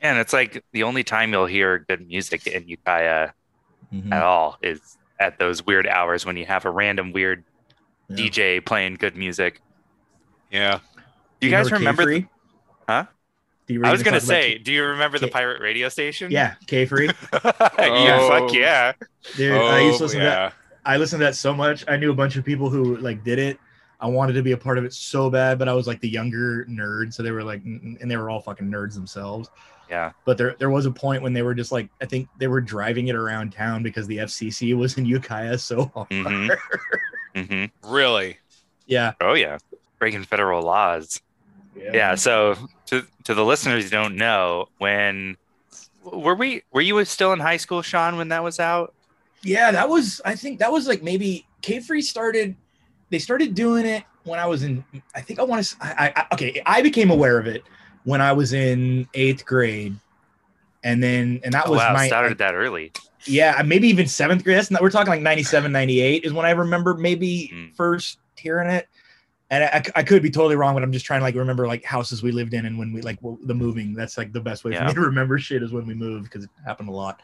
And it's like the only time you'll hear good music in Ukiah at all is at those weird hours when you have a random weird DJ playing good music. Yeah. Do you guys remember? Huh? I was going to say, do you remember the pirate radio station? Yeah, K-Free. Fuck yeah. Dude, I used to listen to that. I listened to that so much. I knew a bunch of people who like did it. I wanted to be a part of it so bad, but I was like the younger nerd. So they were like, and they were all fucking nerds themselves. Yeah. But there was a point when they were just like, I think they were driving it around town because the FCC was in Ukiah so hard. Mm-hmm. Mm-hmm. Really? Yeah. Oh, yeah. Breaking federal laws. Yeah. So to the listeners who don't know, when were you still in high school, Sean, when that was out? Yeah, that was, I think that was like maybe K-Free started, they started doing it when I was in, I think I want to, I became aware of it when I was in 8th grade. And then, and that was started that early. Yeah, maybe even 7th grade. We're talking like 97, 98 is when I remember maybe first hearing it. And I could be totally wrong, but I'm just trying to like remember like houses we lived in and when we like the moving. That's like the best way for me to remember shit is when we moved because it happened a lot.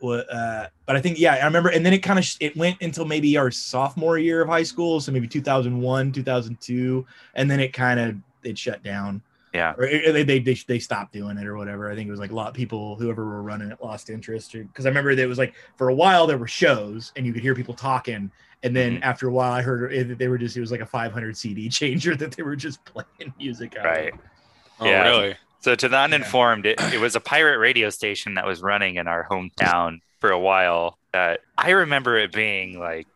But I think I remember, and then it kind of it went until maybe our sophomore year of high school, so maybe 2001, 2002, and then it kind of shut down. Yeah, or they stopped doing it or whatever. I think it was like a lot of people, whoever were running it, lost interest, because I remember that it was like for a while there were shows and you could hear people talking, and then after a while I heard that they were just, it was like a 500 CD changer that they were just playing music out. Right. Oh, yeah. Really. So to the uninformed, it was a pirate radio station that was running in our hometown for a while. I remember it being like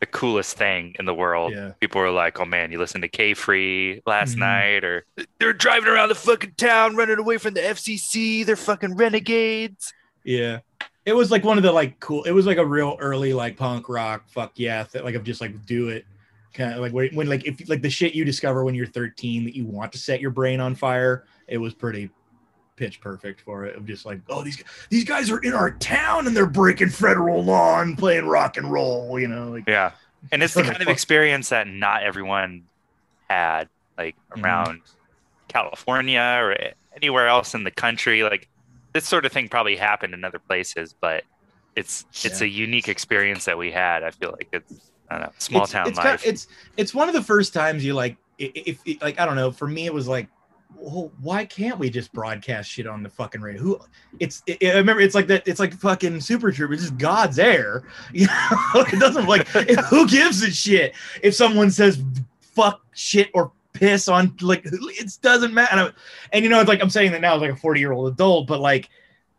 the coolest thing in the world. Yeah. People were like, oh man, you listened to K-Free last night, or they're driving around the fucking town, running away from the FCC. They're fucking renegades. Yeah. It was like one of the like cool, it was like a real early like punk rock, fuck yeah, like of just like do it. Kind of like when like if like the shit you discover when you're 13 that you want to set your brain on fire, it was pretty pitch perfect for it. Of just like, oh, these guys are in our town and they're breaking federal law and playing rock and roll, you know? Like, yeah, and it's the kind of experience that not everyone had, like around California or anywhere else in the country. Like this sort of thing probably happened in other places, but it's a unique experience that we had. I feel like it's. I don't know, small town life. It's one of the first times you like, if like, I don't know, for me it was like, well, why can't we just broadcast shit on the fucking radio? I remember it's like that. It's like fucking Super Troopers, just God's air. You know, it doesn't like who gives a shit if someone says fuck, shit, or piss on, like it doesn't matter. And you know, it's like I'm saying that now as like a 40-year-old adult, but like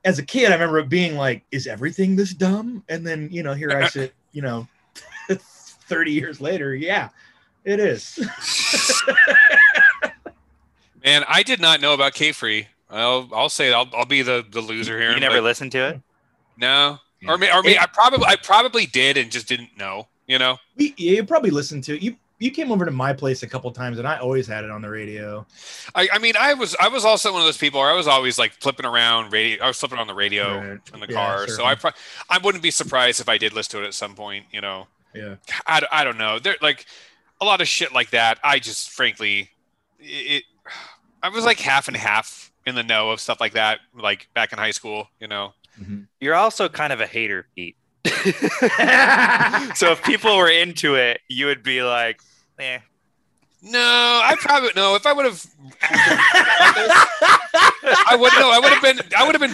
as a kid, I remember it being like, is everything this dumb? And then you know, here I sit, you know. 30 years later, yeah, it is. Man, I did not know about K-Free. I'll say it. I'll be the loser here. You never listened to it? No. Yeah. Or me. I probably did and just didn't know. You know. You probably listened to it. You came over to my place a couple times, and I always had it on the radio. I mean, I was also one of those people where I was always like flipping around radio. I was flipping on the radio in the car, certainly. So I wouldn't be surprised if I did listen to it at some point. You know. Yeah, I don't know. There like a lot of shit like that. I just frankly, I was like half and half in the know of stuff like that, like back in high school. You know, you're also kind of a hater, Pete. So if people were into it, you would be like, eh. No, I probably no. If I would have, I would have been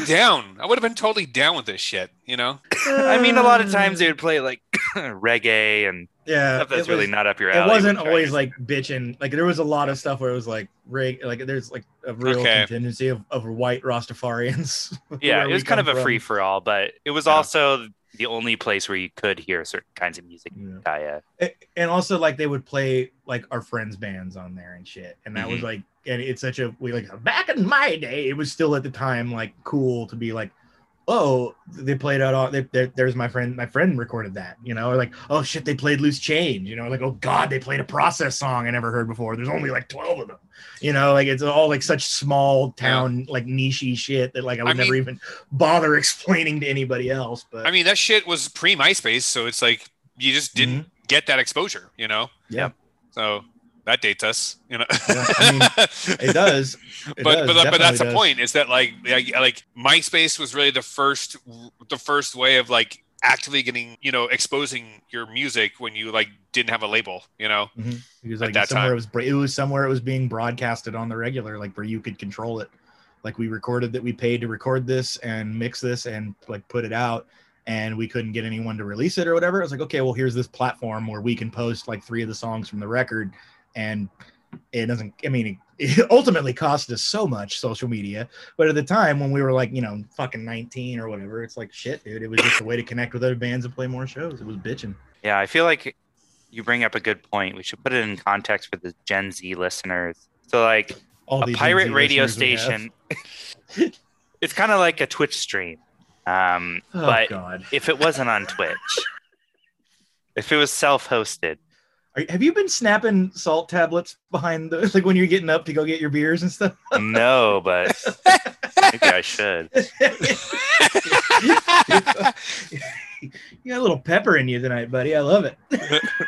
down. I would have been totally down with this shit. You know, I mean, a lot of times they would play like reggae and stuff that's really not up your alley. It wasn't always like bitching. Like there was a lot of stuff where it was like there's like a real contingency of white Rastafarians. Yeah, it was kind of a free for all, but it was also the only place where you could hear certain kinds of music. Yeah. And also like they would play like our friends' bands on there and shit. And that was like, and it's such a, we like back in my day, it was still at the time, like cool to be like, oh, they played out all there's my friend recorded that, you know, or like, oh shit, they played Loose Change, you know, like, oh God, they played a Process song I never heard before. There's only like 12 of them, you know, like it's all like such small town, like nichey shit that like I would never even bother explaining to anybody else. But I mean, that shit was pre MySpace. So it's like, you just didn't get that exposure, you know? Yeah. So that dates us, you know. Yeah, I mean, it does. But that's the point, is that like MySpace was really the first way of like actively getting, you know, exposing your music when you like didn't have a label, you know. Mm-hmm. Because like at that time, it was being broadcasted on the regular, like where you could control it. Like we recorded that, we paid to record this and mix this and like put it out, and we couldn't get anyone to release it or whatever. I was like, okay, well, here's this platform where we can post like 3 of the songs from the record. And it doesn't, I mean, it ultimately cost us so much, social media. But at the time when we were like, you know, fucking 19 or whatever, it's like, shit, dude, it was just a way to connect with other bands and play more shows. It was bitching. Yeah, I feel like you bring up a good point. We should put it in context for the Gen Z listeners. So like a pirate radio station, it's kind of like a Twitch stream. But God. If it wasn't on Twitch, if it was self-hosted. Have you been snapping salt tablets behind the, like when you're getting up to go get your beers and stuff? No, but maybe I should. You got a little pepper in you tonight, buddy. I love it.